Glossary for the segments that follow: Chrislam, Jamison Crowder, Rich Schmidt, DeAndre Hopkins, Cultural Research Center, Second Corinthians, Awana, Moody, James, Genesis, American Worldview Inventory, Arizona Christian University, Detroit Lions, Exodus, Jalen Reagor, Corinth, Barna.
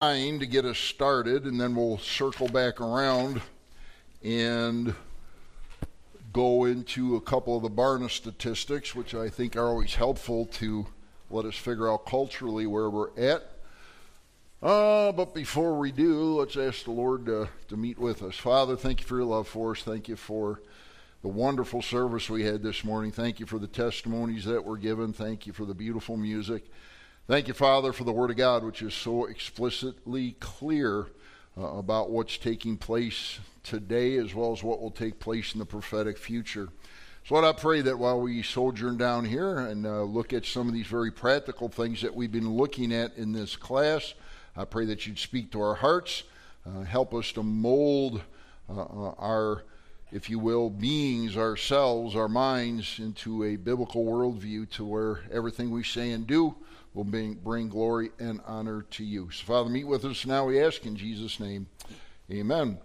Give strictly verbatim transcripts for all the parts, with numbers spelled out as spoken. to get us started, and then we'll circle back around and go into a couple of the Barna statistics, which I think are always helpful to let us figure out culturally where we're at. Uh, but before we do, let's ask the Lord to, to meet with us. Father, thank you for your love for us. Thank you for the wonderful service we had this morning. Thank you for the testimonies that were given. Thank you for the beautiful music. Thank you, Father, for the Word of God, which is so explicitly clear uh, about what's taking place today as well as what will take place in the prophetic future. So, Lord, I pray that while we sojourn down here and uh, look at some of these very practical things that we've been looking at in this class, I pray that you'd speak to our hearts, uh, help us to mold uh, our, if you will, beings, ourselves, our minds into a biblical worldview to where everything we say and do will bring, bring glory and honor to you. So, Father, meet with us now, we ask in Jesus' name. Amen.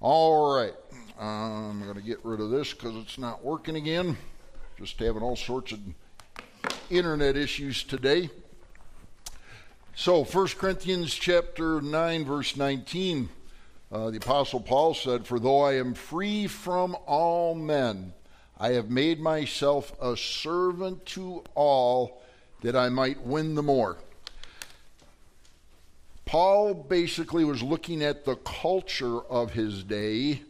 All right. Um, I'm going to get rid of this because it's not working again. Just having all sorts of internet issues today. So, First Corinthians chapter nine, verse nineteen, uh, the Apostle Paul said, "For though I am free from all men, I have made myself a servant to all, that I might win the more." Paul basically was looking at the culture of his day,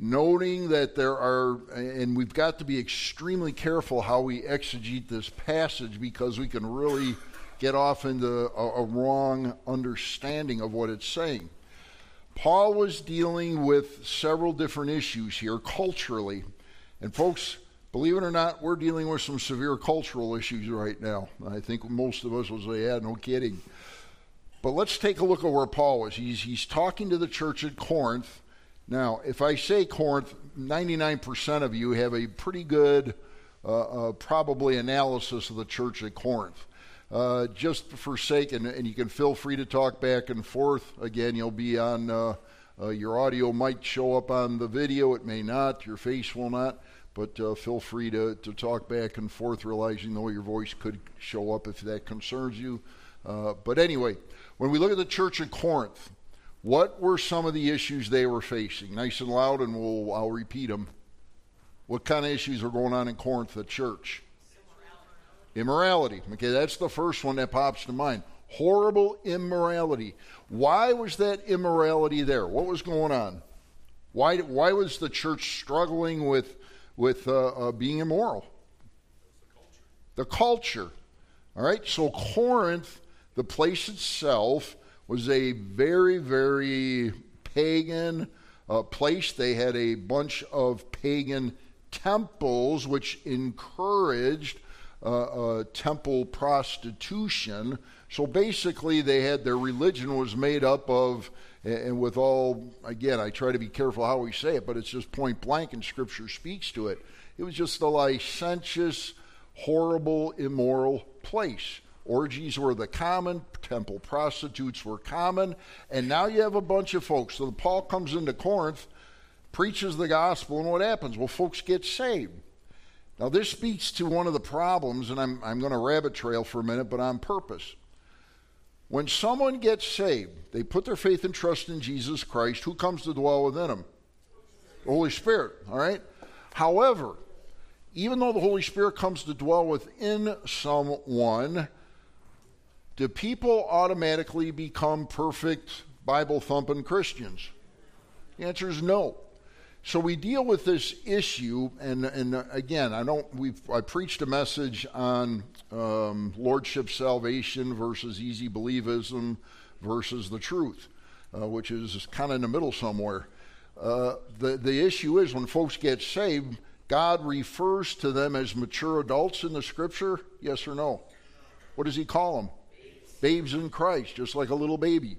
noting that there are, and we've got to be extremely careful how we exegete this passage because we can really get off into a, a wrong understanding of what it's saying. Paul was dealing with several different issues here culturally, and folks, believe it or not, we're dealing with some severe cultural issues right now. I think most of us will say, yeah, no kidding. But let's take a look at where Paul is. He's, he's talking to the church at Corinth. Now, if I say Corinth, ninety-nine percent of you have a pretty good, uh, uh, probably, analysis of the church at Corinth. Uh, just for sake, and, and you can feel free to talk back and forth. Again, you'll be on, uh, uh, your audio might show up on the video. It may not. Your face will not. But uh, feel free to, to talk back and forth, realizing though your voice could show up if that concerns you. Uh, but anyway, when we look at the church in Corinth, what were some of the issues they were facing? Nice and loud, and we'll, I'll repeat them. What kind of issues were going on in Corinth, the church? Immorality. Immorality. Okay, that's the first one that pops to mind. Horrible immorality. Why was that immorality there? What was going on? Why, why was the church struggling with with uh, uh, being immoral? The culture. the culture. All right, so Corinth, the place itself, was a very, very pagan uh, place. They had a bunch of pagan temples, which encouraged uh, uh, temple prostitution. So basically, they had, their religion was made up of, and with all, again, I try to be careful how we say it, but it's just point blank, and Scripture speaks to it. It was just a licentious, horrible, immoral place. Orgies were the common, temple prostitutes were common, and now you have a bunch of folks. So Paul comes into Corinth, preaches the gospel, and what happens? Well, folks get saved. Now, this speaks to one of the problems, and I'm, I'm going to rabbit trail for a minute, but on purpose. When someone gets saved, they put their faith and trust in Jesus Christ. Who comes to dwell within them? The Holy Spirit, all right? However, even though the Holy Spirit comes to dwell within someone, do people automatically become perfect Bible-thumping Christians? The answer is no. So we deal with this issue, and, and again, I don't. We've, I preached a message on um, lordship salvation versus easy believism versus the truth, uh, which is kind of in the middle somewhere. Uh, the, the issue is when folks get saved, God refers to them as mature adults in the Scripture, yes or no? What does he call them? Babes, Babes in Christ, just like a little baby.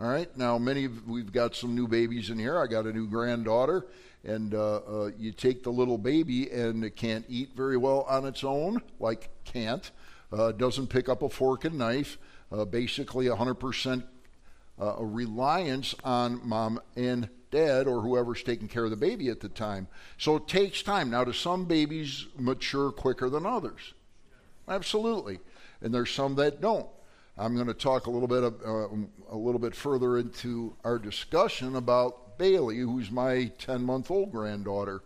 All right, now many of, we've got some new babies in here. I got a new granddaughter, and uh, uh, you take the little baby, and it can't eat very well on its own, like can't, uh, doesn't pick up a fork and knife, uh, basically one hundred percent uh, reliance on mom and dad or whoever's taking care of the baby at the time. So it takes time. Now, do some babies mature quicker than others? Absolutely, and there's some that don't. I'm going to talk a little bit of, uh, a little bit further into our discussion about Bailey, who's my ten-month-old granddaughter,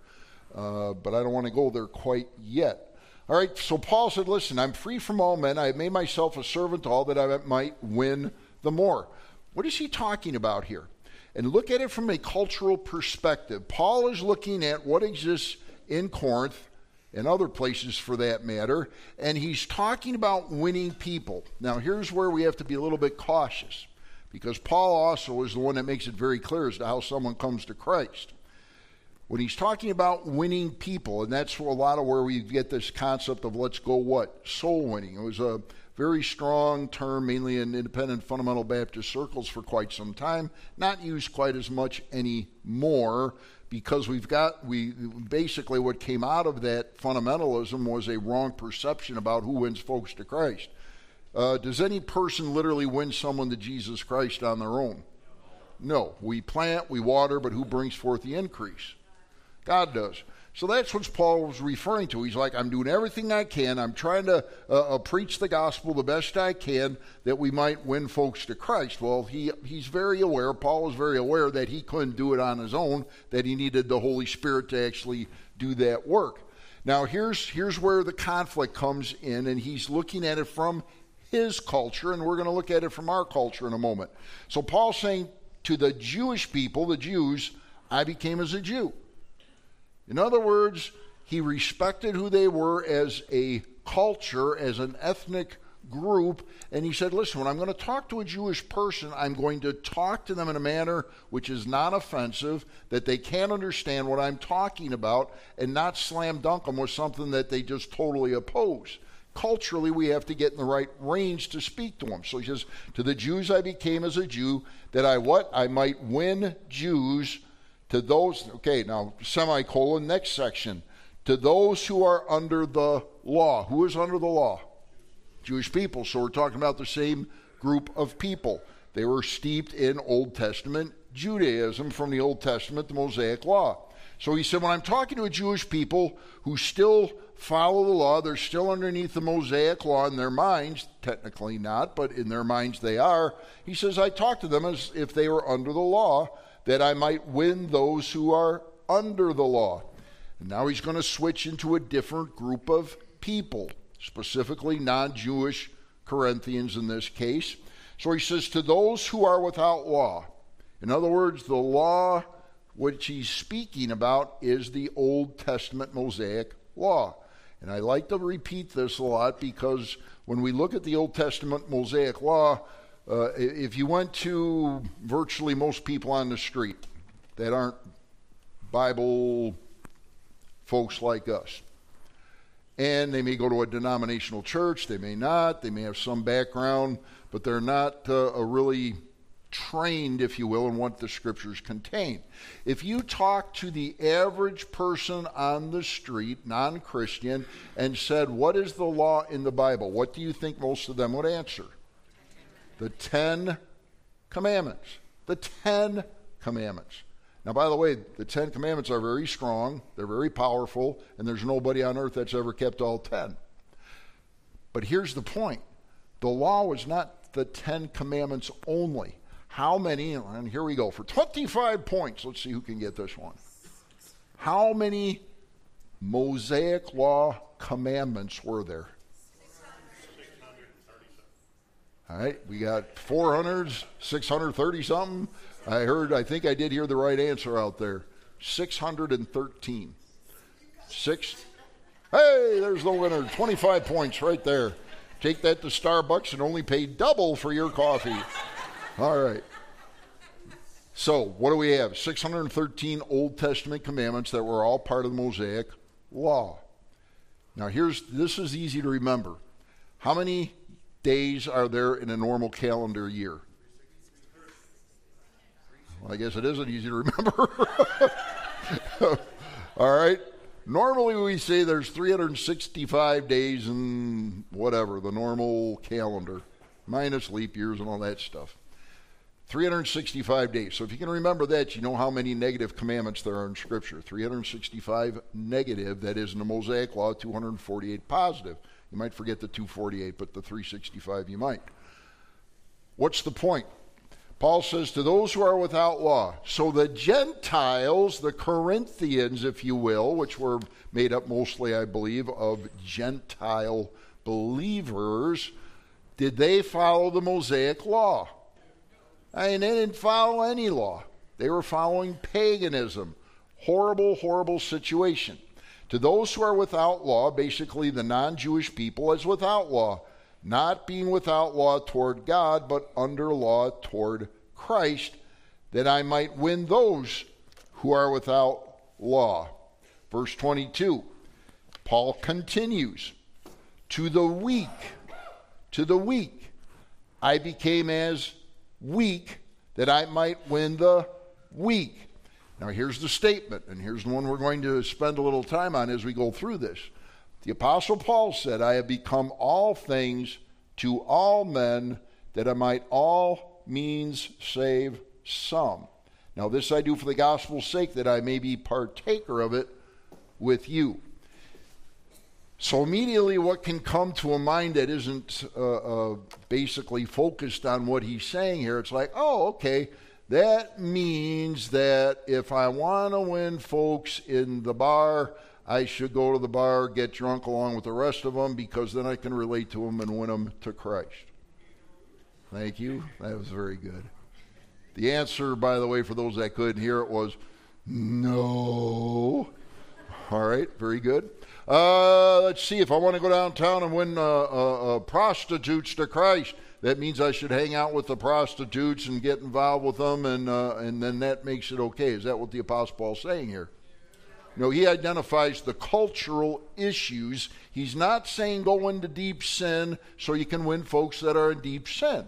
uh, but I don't want to go there quite yet. All right, so Paul said, listen, I'm free from all men. I have made myself a servant to all that I might win the more. What is he talking about here? And look at it from a cultural perspective. Paul is looking at what exists in Corinth and other places for that matter, and he's talking about winning people. Now, here's where we have to be a little bit cautious, because Paul also is the one that makes it very clear as to how someone comes to Christ. When he's talking about winning people, and that's a lot of where we get this concept of let's go what? Soul winning. It was a very strong term, mainly in independent fundamental Baptist circles for quite some time, not used quite as much anymore, because we've got, we basically what came out of that fundamentalism was a wrong perception about who wins folks to Christ. Uh, does any person literally win someone to Jesus Christ on their own? No. We plant, we water, but who brings forth the increase? God does. So that's what Paul was referring to. He's like, I'm doing everything I can. I'm trying to uh, uh, preach the gospel the best I can that we might win folks to Christ. Well, he he's very aware, Paul is very aware that he couldn't do it on his own, that he needed the Holy Spirit to actually do that work. Now, here's here's where the conflict comes in, and he's looking at it from his culture, and we're going to look at it from our culture in a moment. So Paul's saying to the Jewish people, the Jews, I became as a Jew. In other words, he respected who they were as a culture, as an ethnic group, and he said, listen, when I'm going to talk to a Jewish person, I'm going to talk to them in a manner which is not offensive, that they can understand what I'm talking about, and not slam dunk them with something that they just totally oppose. Culturally, we have to get in the right range to speak to them. So he says, to the Jews I became as a Jew, that I what? I might win Jews. To those, okay, now, semicolon, next section. To those who are under the law. Who is under the law? Jewish people. So we're talking about the same group of people. They were steeped in Old Testament Judaism, from the Old Testament, the Mosaic Law. So he said, when I'm talking to a Jewish people who still follow the law, they're still underneath the Mosaic Law in their minds, technically not, but in their minds they are. He says, I talk to them as if they were under the law, that I might win those who are under the law. And now he's going to switch into a different group of people, specifically non-Jewish Corinthians in this case. So he says, to those who are without law. In other words, the law which he's speaking about is the Old Testament Mosaic Law. And I like to repeat this a lot, because when we look at the Old Testament Mosaic Law, Uh, if you went to virtually most people on the street that aren't Bible folks like us, and they may go to a denominational church, they may not, they may have some background, but they're not uh, a really trained, if you will, in what the scriptures contain. If you talk to the average person on the street, non-Christian, and said, what is the law in the Bible? What do you think most of them would answer? The Ten Commandments. The Ten Commandments. Now, by the way, the Ten Commandments are very strong. They're very powerful. And there's nobody on earth that's ever kept all ten. But here's the point. The law was not the Ten Commandments only. How many, and here we go, for twenty-five points. Let's see who can get this one. How many Mosaic Law commandments were there? All right, we got four hundreds, six hundred thirty something. I heard, I think I did hear the right answer out there. six hundred thirteen. Six. Hey, there's the winner. twenty-five points right there. Take that to Starbucks and only pay double for your coffee. All right. So, what do we have? six hundred thirteen Old Testament commandments that were all part of the Mosaic Law. Now, here's, this is easy to remember. How many days are there in a normal calendar year? Well, I guess it isn't easy to remember. All right. Normally we say there's three hundred sixty-five days in whatever, the normal calendar, minus leap years and all that stuff. three hundred sixty-five days. So if you can remember that, you know how many negative commandments there are in Scripture. three hundred sixty-five negative, that is in the Mosaic Law, two hundred forty-eight positive. You might forget the two forty-eight, but the three sixty-five you might. What's the point? Paul says, to those who are without law. So the Gentiles, the Corinthians, if you will, which were made up mostly, I believe, of Gentile believers, did they follow the Mosaic law? I mean, they didn't follow any law. They were following paganism. Horrible, horrible situation. To those who are without law, basically the non-Jewish people as without law, not being without law toward God, but under law toward Christ, that I might win those who are without law. Verse twenty-two, Paul continues, to the weak, to the weak, I became as weak, that I might win the weak. Now here's the statement, and here's the one we're going to spend a little time on as we go through this. The Apostle Paul said, I have become all things to all men, that I might all means save some. Now this I do for the gospel's sake, that I may be partaker of it with you. So immediately what can come to a mind that isn't uh, uh, basically focused on what he's saying here, it's like, oh, okay, that means that if I want to win folks in the bar, I should go to the bar, get drunk along with the rest of them, because then I can relate to them and win them to Christ. Thank you. That was very good. The answer, by the way, for those that couldn't hear it, was no. All right, very good. Uh, let's see, if I want to go downtown and win uh, uh, uh, prostitutes to Christ, that means I should hang out with the prostitutes and get involved with them, and uh, and then that makes it okay. Is that what the Apostle Paul's saying here? No, he identifies the cultural issues. He's not saying go into deep sin so you can win folks that are in deep sin.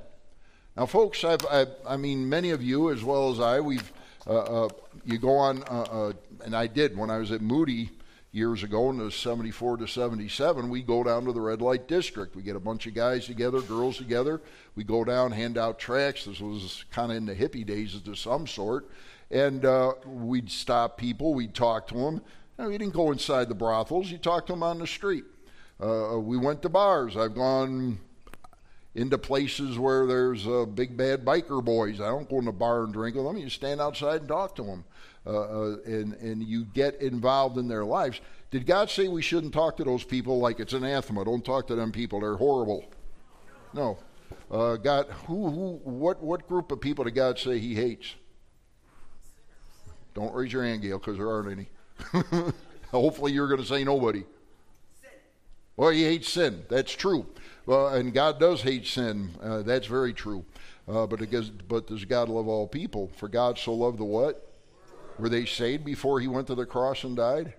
Now, folks, I've, I've, I mean, many of you, as well as I, we've uh, uh, you go on, uh, uh, and I did when I was at Moody years ago in the seventy-four to seventy-seven, we go down to the red light district. We get a bunch of guys together, girls together. We go down, hand out tracts. This was kind of in the hippie days of some sort. And uh, we'd stop people, we'd talk to them. You know, you didn't go inside the brothels, you talked to them on the street. Uh, we went to bars. I've gone into places where there's uh, big bad biker boys. I don't go in the bar and drink with them, you stand outside and talk to them. Uh, uh, and, and you get involved in their lives. Did God say we shouldn't talk to those people like it's anathema? Don't talk to them people, they're horrible. No. Uh, God, who, who, what, what group of people did God say he hates? Don't raise your hand, Gail, because there aren't any. Hopefully you're going to say nobody. Sin. Well, he hates sin. That's true. Uh, and God does hate sin. Uh, that's very true. Uh, but, it gives, but does God love all people? For God so loved the what? Were they saved before he went to the cross and died?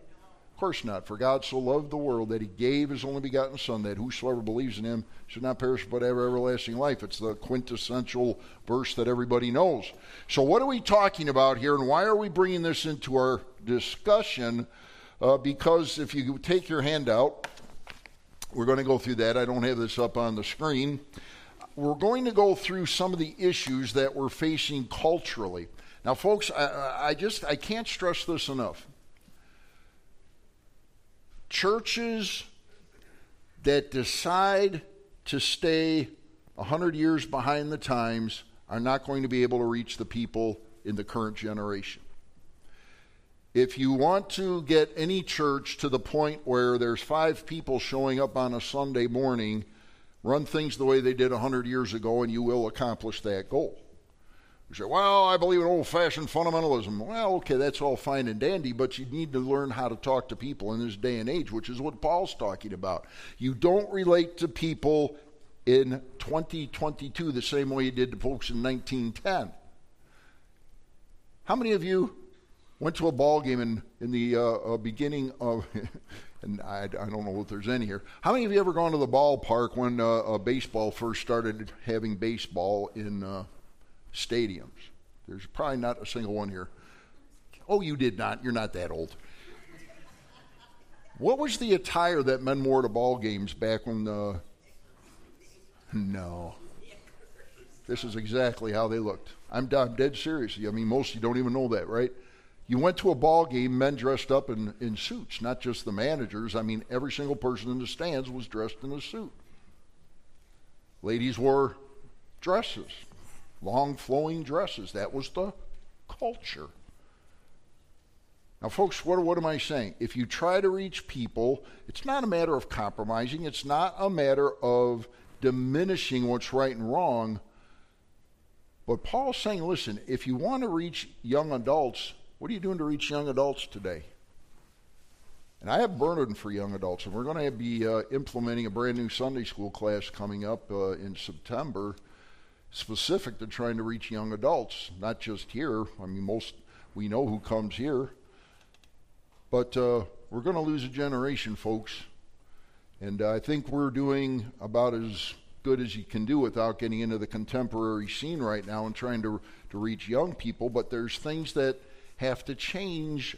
Of course not. For God so loved the world that he gave his only begotten son, that whosoever believes in him should not perish but have everlasting life. It's the quintessential verse that everybody knows. So what are we talking about here, and why are we bringing this into our discussion? Uh, because if you take your handout, we're going to go through that. I don't have this up on the screen. We're going to go through some of the issues that we're facing culturally. Now, folks, I, I just I can't stress this enough. Churches that decide to stay one hundred years behind the times are not going to be able to reach the people in the current generation. If you want to get any church to the point where there's five people showing up on a Sunday morning, run things the way they did one hundred years ago, and you will accomplish that goal. You say, well, I believe in old-fashioned fundamentalism. Well, okay, that's all fine and dandy, but you need to learn how to talk to people in this day and age, which is what Paul's talking about. You don't relate to people in twenty twenty-two the same way you did to folks in nineteen ten. How many of you went to a ball game in, in the uh, uh, beginning of... And I, I don't know if there's any here. How many of you ever gone to the ballpark when uh, uh, baseball first started having baseball in... Uh, stadiums? There's probably not a single one here. Oh, you did not. You're not that old. What was the attire that men wore to ball games back when the... No. This is exactly how they looked. I'm, I'm dead serious. I mean, most of you don't even know that, right? You went to a ball game, men dressed up in, in suits, not just the managers. I mean, every single person in the stands was dressed in a suit. Ladies wore dresses, long flowing dresses. That was the culture. Now, folks, what, what am I saying? If you try to reach people, it's not a matter of compromising. It's not a matter of diminishing what's right and wrong. But Paul's saying, listen, if you want to reach young adults, what are you doing to reach young adults today? And I have burden for young adults, and we're going to be uh, implementing a brand new Sunday school class coming up uh, in September, specific to trying to reach young adults, not just here. I mean, most we know who comes here, but uh, we're going to lose a generation, folks, and I think we're doing about as good as you can do without getting into the contemporary scene right now and trying to to reach young people. But there's things that have to change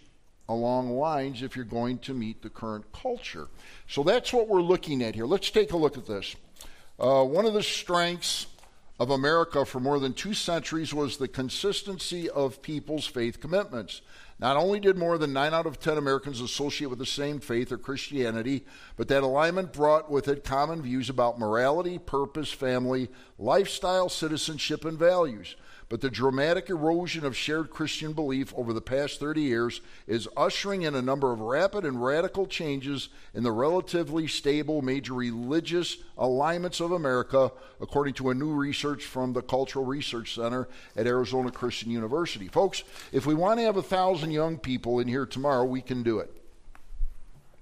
along lines if you're going to meet the current culture. So that's what we're looking at here. Let's take a look at this. Uh, one of the strengths of America for more than two centuries was the consistency of people's faith commitments. Not only did more than nine out of ten Americans associate with the same faith or Christianity, but that alignment brought with it common views about morality, purpose, family, lifestyle, citizenship, and values. But the dramatic erosion of shared Christian belief over the past thirty years is ushering in a number of rapid and radical changes in the relatively stable major religious alignments of America, according to a new research from the Cultural Research Center at Arizona Christian University. Folks, if we want to have a thousand young people in here tomorrow, we can do it.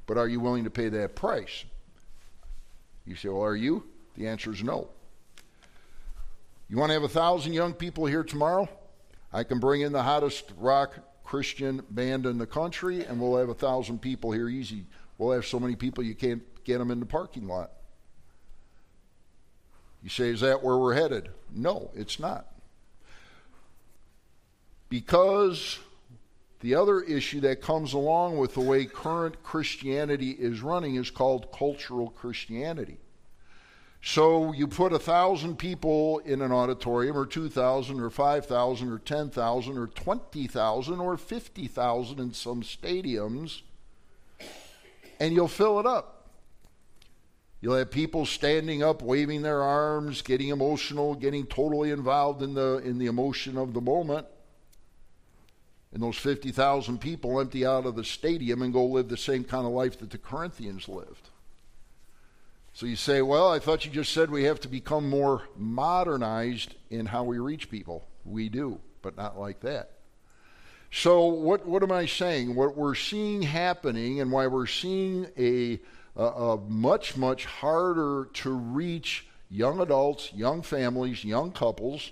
But are you willing to pay that price? You say, well, are you? The answer is no. You want to have a thousand young people here tomorrow? I can bring in the hottest rock Christian band in the country, and we'll have a thousand people here easy. We'll have so many people you can't get them in the parking lot. You say, is that where we're headed? No, it's not. Because the other issue that comes along with the way current Christianity is running is called cultural Christianity. So you put one thousand people in an auditorium, or two thousand, or five thousand, or ten thousand, or twenty thousand, or fifty thousand in some stadiums, and you'll fill it up. You'll have people standing up, waving their arms, getting emotional, getting totally involved in the, in the emotion of the moment. And those fifty thousand people empty out of the stadium and go live the same kind of life that the Corinthians lived. So you say, well, I thought you just said we have to become more modernized in how we reach people. We do, but not like that. So what, what am I saying? What we're seeing happening, and why we're seeing a, a, a much, much harder to reach young adults, young families, young couples.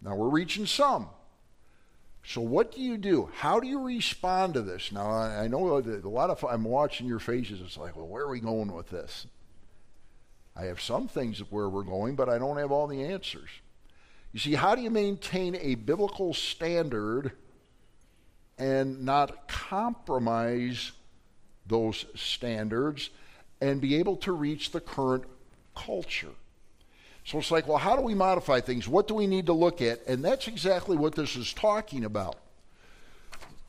Now we're reaching some. So what do you do? How do you respond to this? Now, I know that a lot of, I'm watching your faces. It's like, well, where are we going with this? I have some things of where we're going, but I don't have all the answers. You see, how do you maintain a biblical standard and not compromise those standards and be able to reach the current culture? So it's like, well, how do we modify things? What do we need to look at? And that's exactly what this is talking about.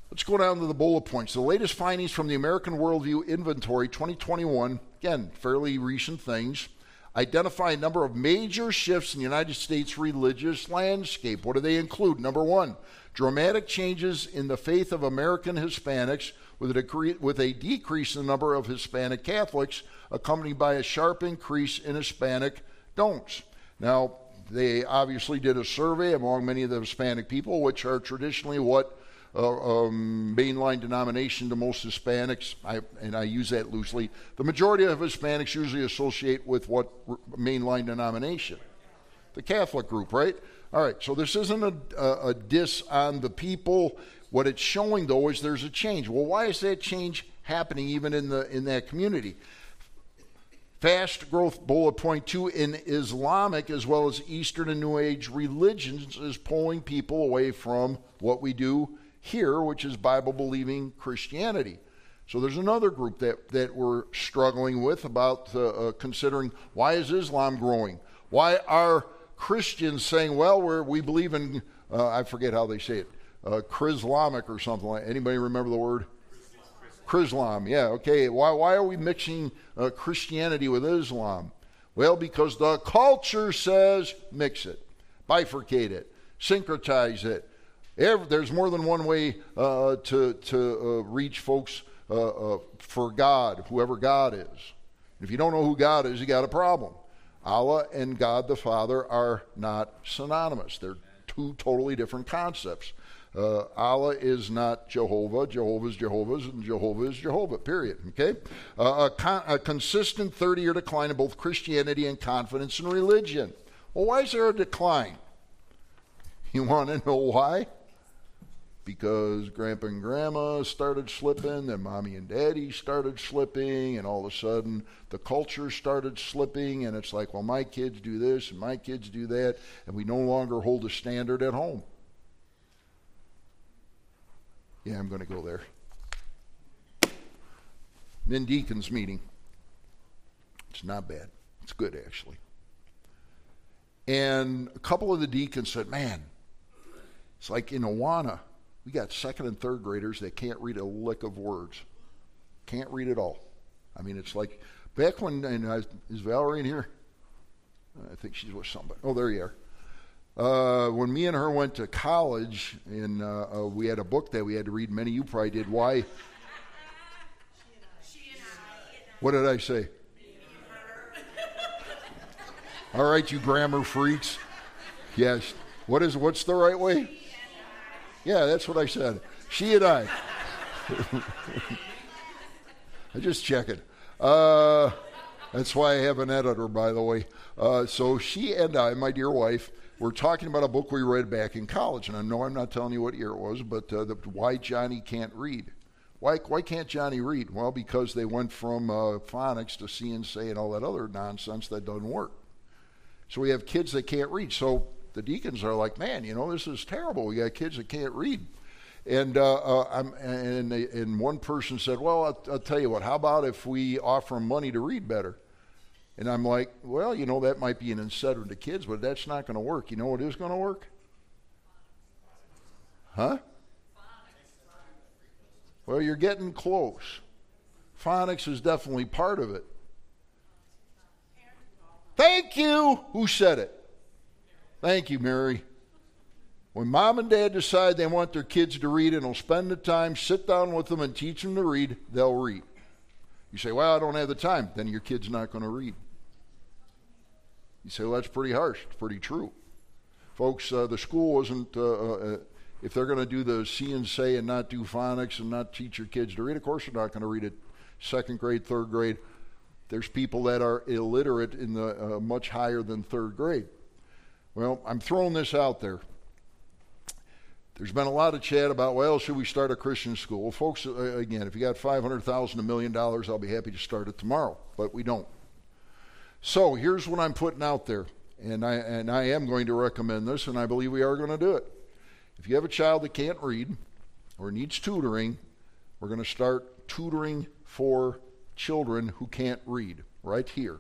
Let's go down to the bullet points. The latest findings from the American Worldview Inventory twenty twenty-one, again, fairly recent things, identify a number of major shifts in the United States religious landscape. What do they include? Number one, dramatic changes in the faith of American Hispanics, with a, degree, with a decrease in the number of Hispanic Catholics, accompanied by a sharp increase in Hispanic don'ts. Now, they obviously did a survey among many of the Hispanic people, which are traditionally what uh, um, mainline denomination to most Hispanics, I, and I use that loosely, the majority of Hispanics usually associate with what mainline denomination? The Catholic group, right? All right, so this isn't a, a, a diss on the people. What it's showing, though, is there's a change. Well, why is that change happening even in the in that community? Fast growth, bullet point two, in Islamic as well as Eastern and New Age religions is pulling people away from what we do here, which is Bible-believing Christianity. So there's another group that, that we're struggling with about uh, uh, considering, why is Islam growing? Why are Christians saying, well, we're, we believe in, uh, I forget how they say it, uh, Chrislamic or something like that. Anybody remember the word? Chrislam, yeah, okay. Why, why are we mixing uh, Christianity with Islam? Well, because the culture says mix it, bifurcate it, syncretize it. Every, there's more than one way uh, to, to uh, reach folks uh, uh, for God, whoever God is. If you don't know who God is, you got a problem. Allah and God the Father are not synonymous. They're two totally different concepts. Uh, Allah is not Jehovah. Jehovah's Jehovah's, and Jehovah is Jehovah, period. Okay? Uh, a, con- a consistent thirty-year decline in both Christianity and confidence in religion. Well, why is there a decline? You want to know why? Because Grandpa and Grandma started slipping, then Mommy and Daddy started slipping, and all of a sudden the culture started slipping, and it's like, well, my kids do this, and my kids do that, and we no longer hold a standard at home. Yeah, I'm going to go there. Men deacons meeting. It's not bad. It's good, actually. And a couple of the deacons said, man, it's like in Awana, we got second and third graders that can't read a lick of words. Can't read it all. I mean, it's like back when, and I, is Valerie in here? I think she's with somebody. Oh, there you are. Uh, when me and her went to college, and uh, uh, we had a book that we had to read. Many of you probably did. Why? She and I. What did I say? All right, you grammar freaks. Yes. What is? What's the right way? Yeah, that's what I said. She and I. I just check it. Uh, that's why I have an editor, by the way. Uh, so she and I, my dear wife, were talking about a book we read back in college, and I know I'm not telling you what year it was, but uh, the, why Johnny can't read. Why, why can't Johnny read? Well, because they went from uh, phonics to see and say and all that other nonsense that doesn't work. So we have kids that can't read. So the deacons are like, man, you know, this is terrible. We got kids that can't read. And uh, uh, I'm, and, they, and one person said, well, I'll, I'll tell you what, how about if we offer them money to read better? And I'm like, well, you know, that might be an incentive to kids, but that's not going to work. You know what is going to work? Huh? Well, you're getting close. Phonics is definitely part of it. Thank you. Who said it? Thank you, Mary. When mom and dad decide they want their kids to read and will spend the time, sit down with them and teach them to read, they'll read. You say, well, I don't have the time. Then your kid's not going to read. You say, well, that's pretty harsh. It's pretty true. Folks, uh, the school wasn't, uh, uh, if they're going to do the see and say and not do phonics and not teach your kids to read, of course they're not going to read it second grade, third grade. There's people that are illiterate in the uh, much higher than third grade. Well, I'm throwing this out there. There's been a lot of chat about, well, should we start a Christian school? Well, folks, uh, again, if you got five hundred thousand dollars, a million dollars, I'll be happy to start it tomorrow, but we don't. So here's what I'm putting out there, and I, and I am going to recommend this, and I believe we are going to do it. If you have a child that can't read or needs tutoring, we're going to start tutoring for children who can't read right here.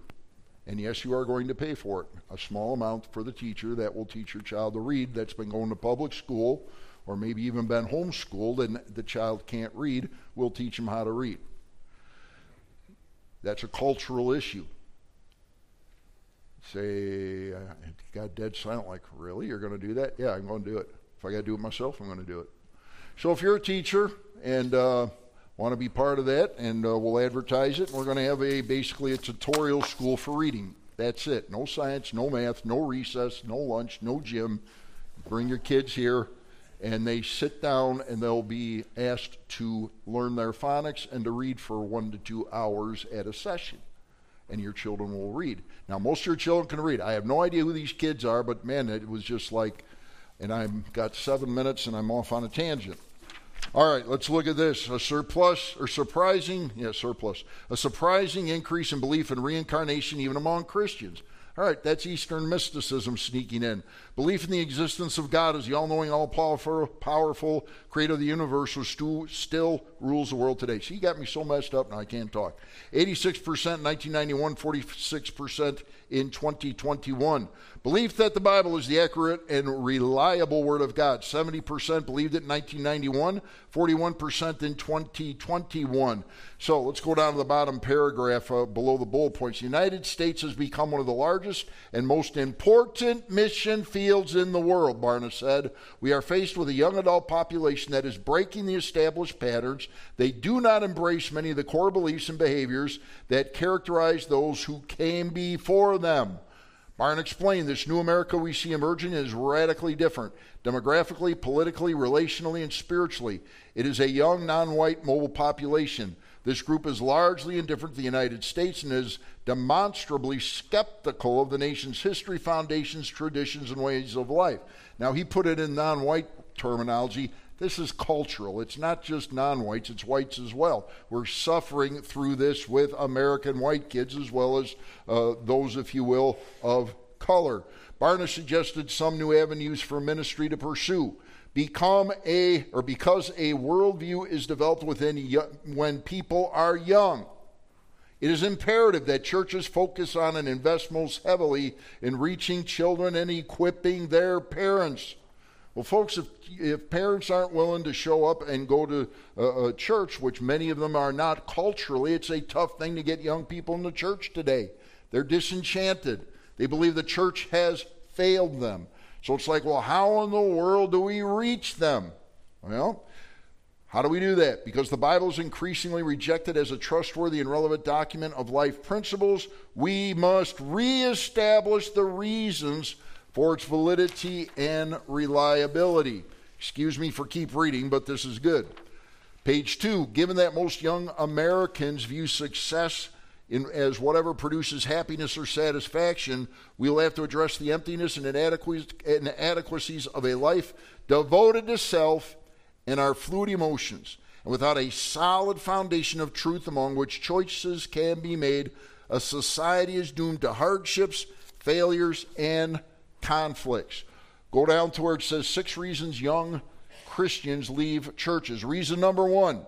And yes, you are going to pay for it, a small amount for the teacher that will teach your child to read that's been going to public school or maybe even been homeschooled and the child can't read, we'll teach them how to read. That's a cultural issue. Say, uh, it got dead silent, like, really? You're going to do that? Yeah, I'm going to do it. If I got to do it myself, I'm going to do it. So if you're a teacher and uh, want to be part of that, and uh, we'll advertise it, and we're going to have a basically a tutorial school for reading. That's it. No science, no math, no recess, no lunch, no gym. Bring your kids here. And they sit down and they'll be asked to learn their phonics and to read for one to two hours at a session. And your children will read. Now, most of your children can read. I have no idea who these kids are, but man, it was just like, and I've got seven minutes and I'm off on a tangent. All right, let's look at this. A surplus or surprising, yeah, surplus, a surprising increase in belief in reincarnation even among Christians. All right, that's Eastern mysticism sneaking in. Belief in the existence of God as the all-knowing, all-powerful creator of the universe who still rules the world today. See, you got me so messed up now I can't talk. eighty-six percent in nineteen ninety-one, forty-six percent in twenty twenty-one. Belief that the Bible is the accurate and reliable Word of God. seventy percent believed it in nineteen ninety-one, forty-one percent in twenty twenty-one. So let's go down to the bottom paragraph uh, below the bullet points. The United States has become one of the largest and most important mission fields in the world, Barna said. We are faced with a young adult population that is breaking the established patterns. They do not embrace many of the core beliefs and behaviors that characterize those who came before them. Barna explained, this new America we see emerging is radically different, demographically, politically, relationally, and spiritually. It is a young, non-white, mobile population. This group is largely indifferent to the United States and is demonstrably skeptical of the nation's history, foundations, traditions, and ways of life. Now, he put it in non-white terminology. This is cultural. It's not just non-whites, it's whites as well. We're suffering through this with American white kids as well as uh, those, if you will, of color. Barna suggested some new avenues for ministry to pursue. Become a, or because a worldview is developed within young, when people are young. It is imperative that churches focus on and invest most heavily in reaching children and equipping their parents. Well, folks, if, if parents aren't willing to show up and go to a, a church, which many of them are not culturally, it's a tough thing to get young people in the church today. They're disenchanted. They believe the church has failed them. So it's like, well, how in the world do we reach them? Well, how do we do that? Because the Bible is increasingly rejected as a trustworthy and relevant document of life principles, we must reestablish the reasons for its validity and reliability. Excuse me for keep reading, but this is good. Page two, given that most young Americans view success In, as whatever produces happiness or satisfaction, we'll have to address the emptiness and inadequacies of a life devoted to self and our fluid emotions, and without a solid foundation of truth among which choices can be made, a society is doomed to hardships, failures, and conflicts. Go down to where it says six reasons young Christians leave churches. Reason number one,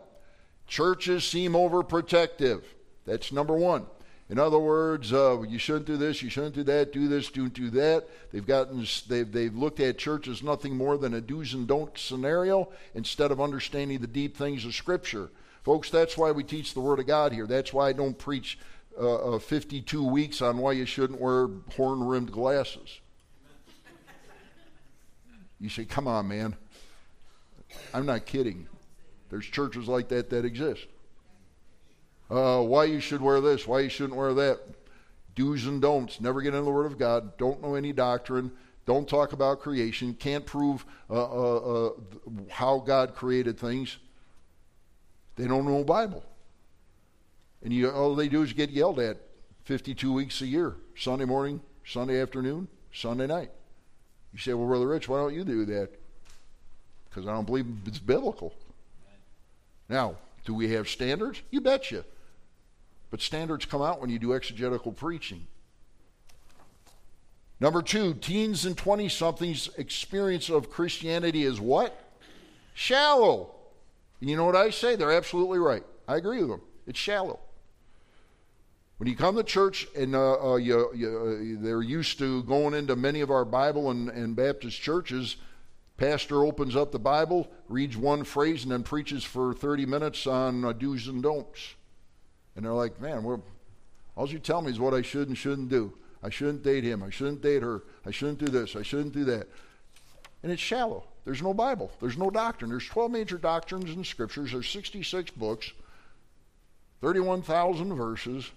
churches seem overprotective. That's number one. In other words, uh, you shouldn't do this, you shouldn't do that, do this, don't do that. They've gotten, they've, they've looked at church as nothing more than a do's and don'ts scenario instead of understanding the deep things of Scripture. Folks, that's why we teach the Word of God here. That's why I don't preach uh, uh, fifty-two weeks on why you shouldn't wear horn-rimmed glasses. You say, come on, man. I'm not kidding. There's churches like that that exist. Uh, why you should wear this, why you shouldn't wear that. Do's and don'ts. Never get into the Word of God. Don't know any doctrine. Don't talk about creation. Can't prove uh, uh, uh, how God created things. They don't know the Bible. And you, all they do is get yelled at fifty-two weeks a year. Sunday morning, Sunday afternoon, Sunday night. You say, well, Brother Rich, why don't you do that? Because I don't believe it's biblical. Now, do we have standards? You betcha. But standards come out when you do exegetical preaching. Number two, teens and twenty-somethings' experience of Christianity is what? Shallow. And you know what I say? They're absolutely right. I agree with them. It's shallow. When you come to church and uh, uh, you, you, uh, they're used to going into many of our Bible and, and Baptist churches, pastor opens up the Bible, reads one phrase, and then preaches for thirty minutes on uh, do's and don'ts. And they're like, man, we're, all you tell me is what I should and shouldn't do. I shouldn't date him. I shouldn't date her. I shouldn't do this. I shouldn't do that. And it's shallow. There's no Bible. There's no doctrine. There's twelve major doctrines and scriptures. There's sixty-six books, thirty-one thousand verses.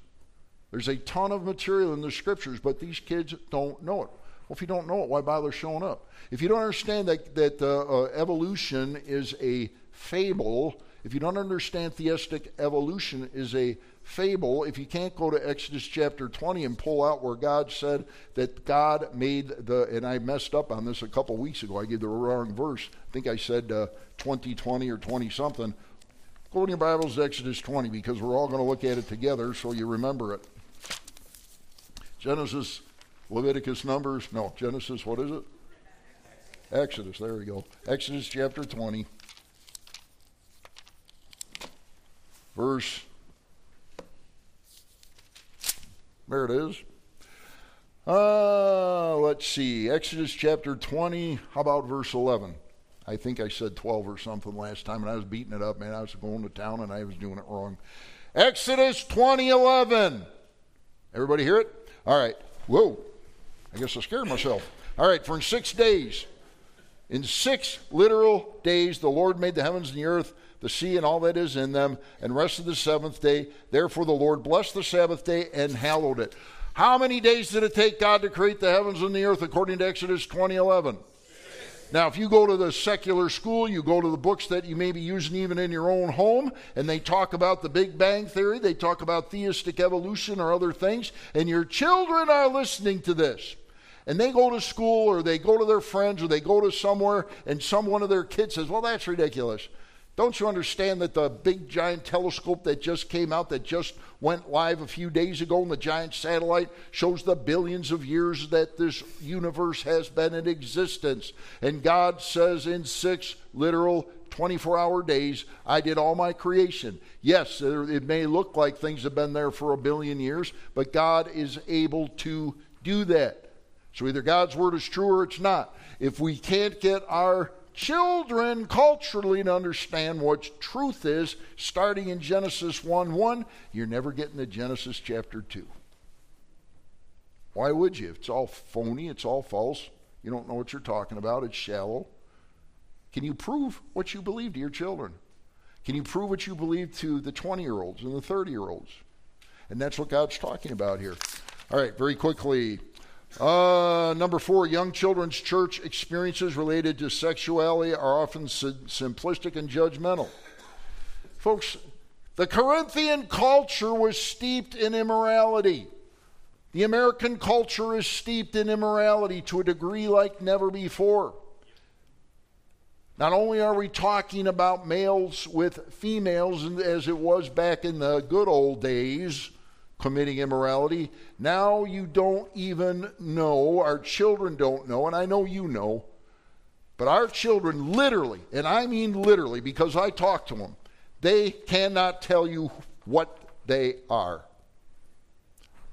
There's a ton of material in the scriptures, but these kids don't know it. Well, if you don't know it, why bother showing up? If you don't understand that, that uh, uh, evolution is a fable, if you don't understand theistic evolution is a fable, if you can't go to Exodus chapter twenty and pull out where God said that God made the, and I messed up on this a couple weeks ago, I gave the wrong verse. I think I said uh, twenty twenty or twenty-something. Go to your Bibles to Exodus twenty because we're all going to look at it together so you remember it. Genesis Leviticus, Numbers, no, Genesis, what is it? Exodus, there we go. Exodus chapter twenty, verse, there it is. Uh, let's see, Exodus chapter twenty, how about verse eleven? I think I said twelve or something last time, and I was beating it up, man. I was going to town, and I was doing it wrong. Exodus twenty eleven. Everybody hear it? All right. Whoa. I guess I scared myself. All right, for in six days, in six literal days, the Lord made the heavens and the earth, the sea and all that is in them, and rested the seventh day. Therefore the Lord blessed the Sabbath day and hallowed it. How many days did it take God to create the heavens and the earth according to Exodus twenty eleven? Now, if you go to the secular school, you go to the books that you may be using even in your own home, and they talk about the Big Bang Theory, they talk about theistic evolution or other things, and your children are listening to this. And they go to school, or they go to their friends, or they go to somewhere, and some one of their kids says, well, that's ridiculous. Don't you understand that the big giant telescope that just came out, that just went live a few days ago, and the giant satellite shows the billions of years that this universe has been in existence? And God says in six literal twenty-four hour days, I did all my creation. Yes, it may look like things have been there for a billion years, but God is able to do that. So either God's word is true or it's not. If we can't get our children culturally to understand what truth is, starting in Genesis one one, you're never getting to Genesis chapter two. Why would you? It's all phony, it's all false. You don't know what you're talking about, it's shallow. Can you prove what you believe to your children? Can you prove what you believe to the twenty-year-olds and the thirty-year-olds? And that's what God's talking about here. All right, very quickly. Uh, number four, young children's church experiences related to sexuality are often sim- simplistic and judgmental. Folks, the Corinthian culture was steeped in immorality. The American culture is steeped in immorality to a degree like never before. Not only are we talking about males with females, as it was back in the good old days, committing immorality. Now you don't even know, our children don't know, and I know you know, but our children literally, and I mean literally because I talk to them, they cannot tell you what they are.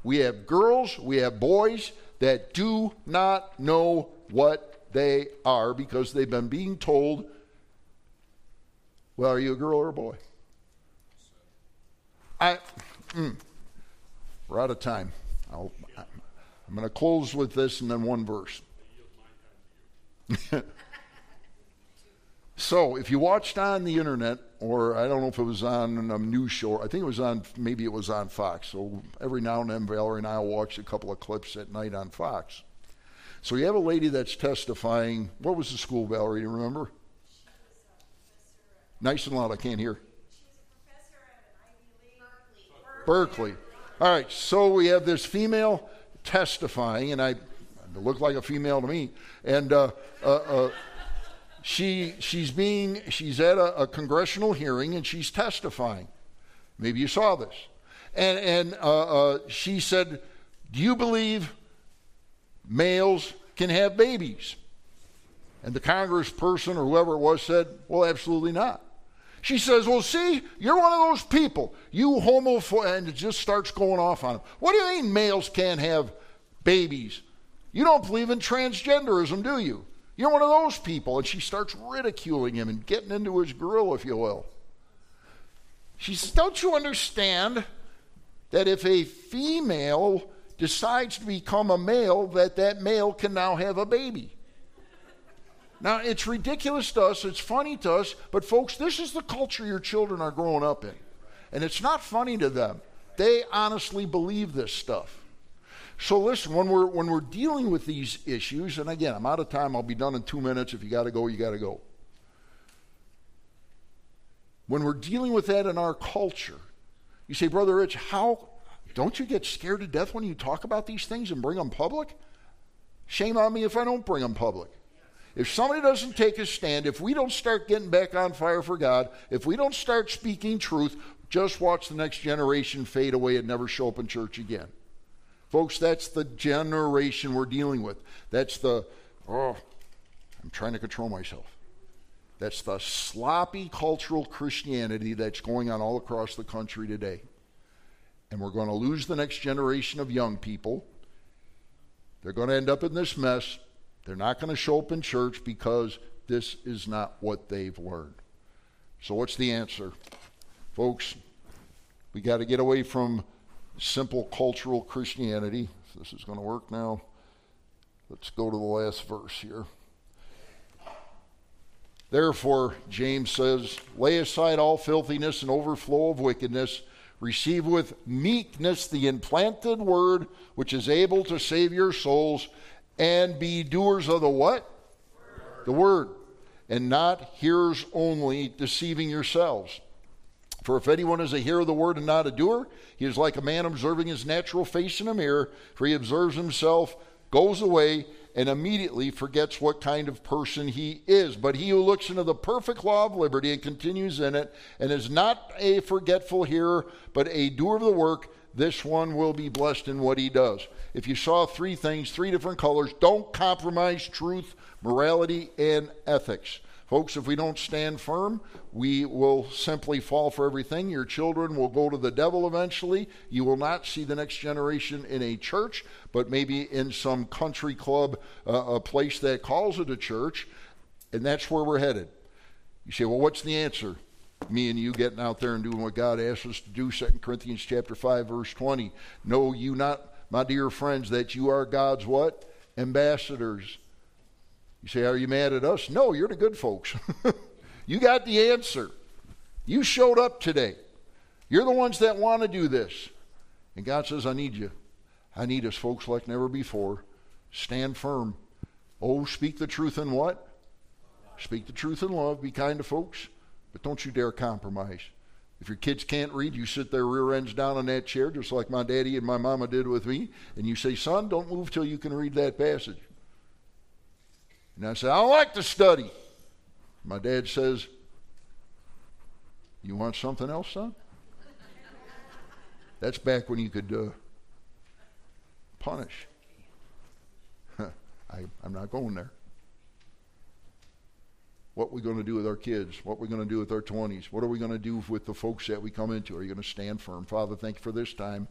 We have girls, we have boys that do not know what they are because they've been being told, well, are you a girl or a boy? I... Mm, We're out of time. I'll, I'm going to close with this and then one verse. So if you watched on the internet, or I don't know if it was on a news show, I think it was on, maybe it was on Fox. So every now and then Valerie and I will watch a couple of clips at night on Fox. So you have a lady that's testifying. What was the school, Valerie, do you remember? She was a nice and loud, I can't hear. She was a professor at an Ivy League. Berkeley. Berkeley. All right, so we have this female testifying, and I, it looked like a female to me, and uh, uh, uh, she she's being she's at a, a congressional hearing, and she's testifying. Maybe you saw this, and and uh, uh, she said, "Do you believe males can have babies?" And the congressperson or whoever it was said, "Well, absolutely not." She says, well, see, you're one of those people. You homophobe, and it just starts going off on him. What do you mean males can't have babies? You don't believe in transgenderism, do you? You're one of those people. And she starts ridiculing him and getting into his grill, if you will. She says, don't you understand that if a female decides to become a male, that that male can now have a baby? Now, it's ridiculous to us, it's funny to us, but folks, this is the culture your children are growing up in. And it's not funny to them. They honestly believe this stuff. So listen, when we're, when we're dealing with these issues, and again, I'm out of time, I'll be done in two minutes. If you got to go, you got to go. When we're dealing with that in our culture, you say, Brother Rich, how, don't you get scared to death when you talk about these things and bring them public? Shame on me if I don't bring them public. If somebody doesn't take a stand, if we don't start getting back on fire for God, if we don't start speaking truth, just watch the next generation fade away and never show up in church again. Folks, that's the generation we're dealing with. That's the, oh, I'm trying to control myself. That's the sloppy cultural Christianity that's going on all across the country today. And we're going to lose the next generation of young people. They're going to end up in this mess. They're not going to show up in church because this is not what they've learned. So what's the answer? Folks, we got to get away from simple cultural Christianity. So this is going to work now. Let's go to the last verse here. Therefore, James says, lay aside all filthiness and overflow of wickedness. Receive with meekness the implanted word, which is able to save your souls, and be doers of the what? Word. The word, and not hearers only, deceiving yourselves. For if anyone is a hearer of the word and not a doer, he is like a man observing his natural face in a mirror, for he observes himself, goes away, and immediately forgets what kind of person he is. But he who looks into the perfect law of liberty and continues in it, and is not a forgetful hearer, but a doer of the work, this one will be blessed in what he does. If you saw three things, three different colors, don't compromise truth, morality, and ethics. Folks, if we don't stand firm, we will simply fall for everything. Your children will go to the devil eventually. You will not see the next generation in a church, but maybe in some country club, uh, a place that calls it a church, and that's where we're headed. You say, well, what's the answer? Me and you getting out there and doing what God asked us to do, Second Corinthians chapter five, verse twenty. Know you not, my dear friends, that you are God's what? Ambassadors. You say, are you mad at us? No, you're the good folks. You got the answer. You showed up today. You're the ones that want to do this. And God says, I need you. I need us, folks, like never before. Stand firm. Oh, speak the truth in what? Speak the truth in love. Be kind to folks. But don't you dare compromise. If your kids can't read, you sit their rear ends down on that chair, just like my daddy and my mama did with me. And you say, son, don't move till you can read that passage. And I said, I don't like to study. My dad says, you want something else, son? That's back when you could uh, punish. I, I'm not going there. What are we going to do with our kids? What are we going to do with our twenties? What are we going to do with the folks that we come into? Are you going to stand firm? Father, thank you for this time.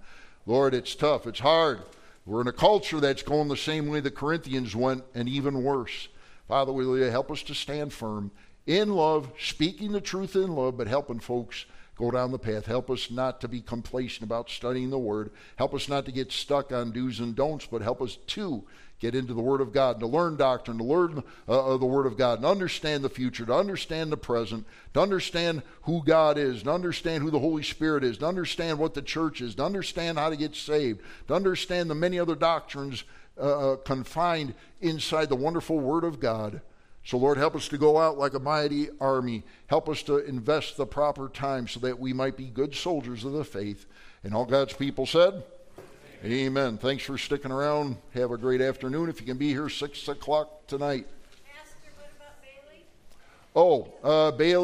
Lord, it's tough. It's hard. We're in a culture that's going the same way the Corinthians went, and even worse. Father, will you help us to stand firm in love, speaking the truth in love, but helping folks go down the path. Help us not to be complacent about studying the Word. Help us not to get stuck on do's and don'ts, but help us to get into the Word of God, to learn doctrine, to learn uh, the Word of God, and understand the future, to understand the present, to understand who God is, to understand who the Holy Spirit is, to understand what the church is, to understand how to get saved, to understand the many other doctrines uh, confined inside the wonderful Word of God. So, Lord, help us to go out like a mighty army. Help us to invest the proper time so that we might be good soldiers of the faith. And all God's people said... Amen. Thanks for sticking around. Have a great afternoon. If you can be here six o'clock tonight. Pastor, what about Bailey? Oh, uh, Bailey.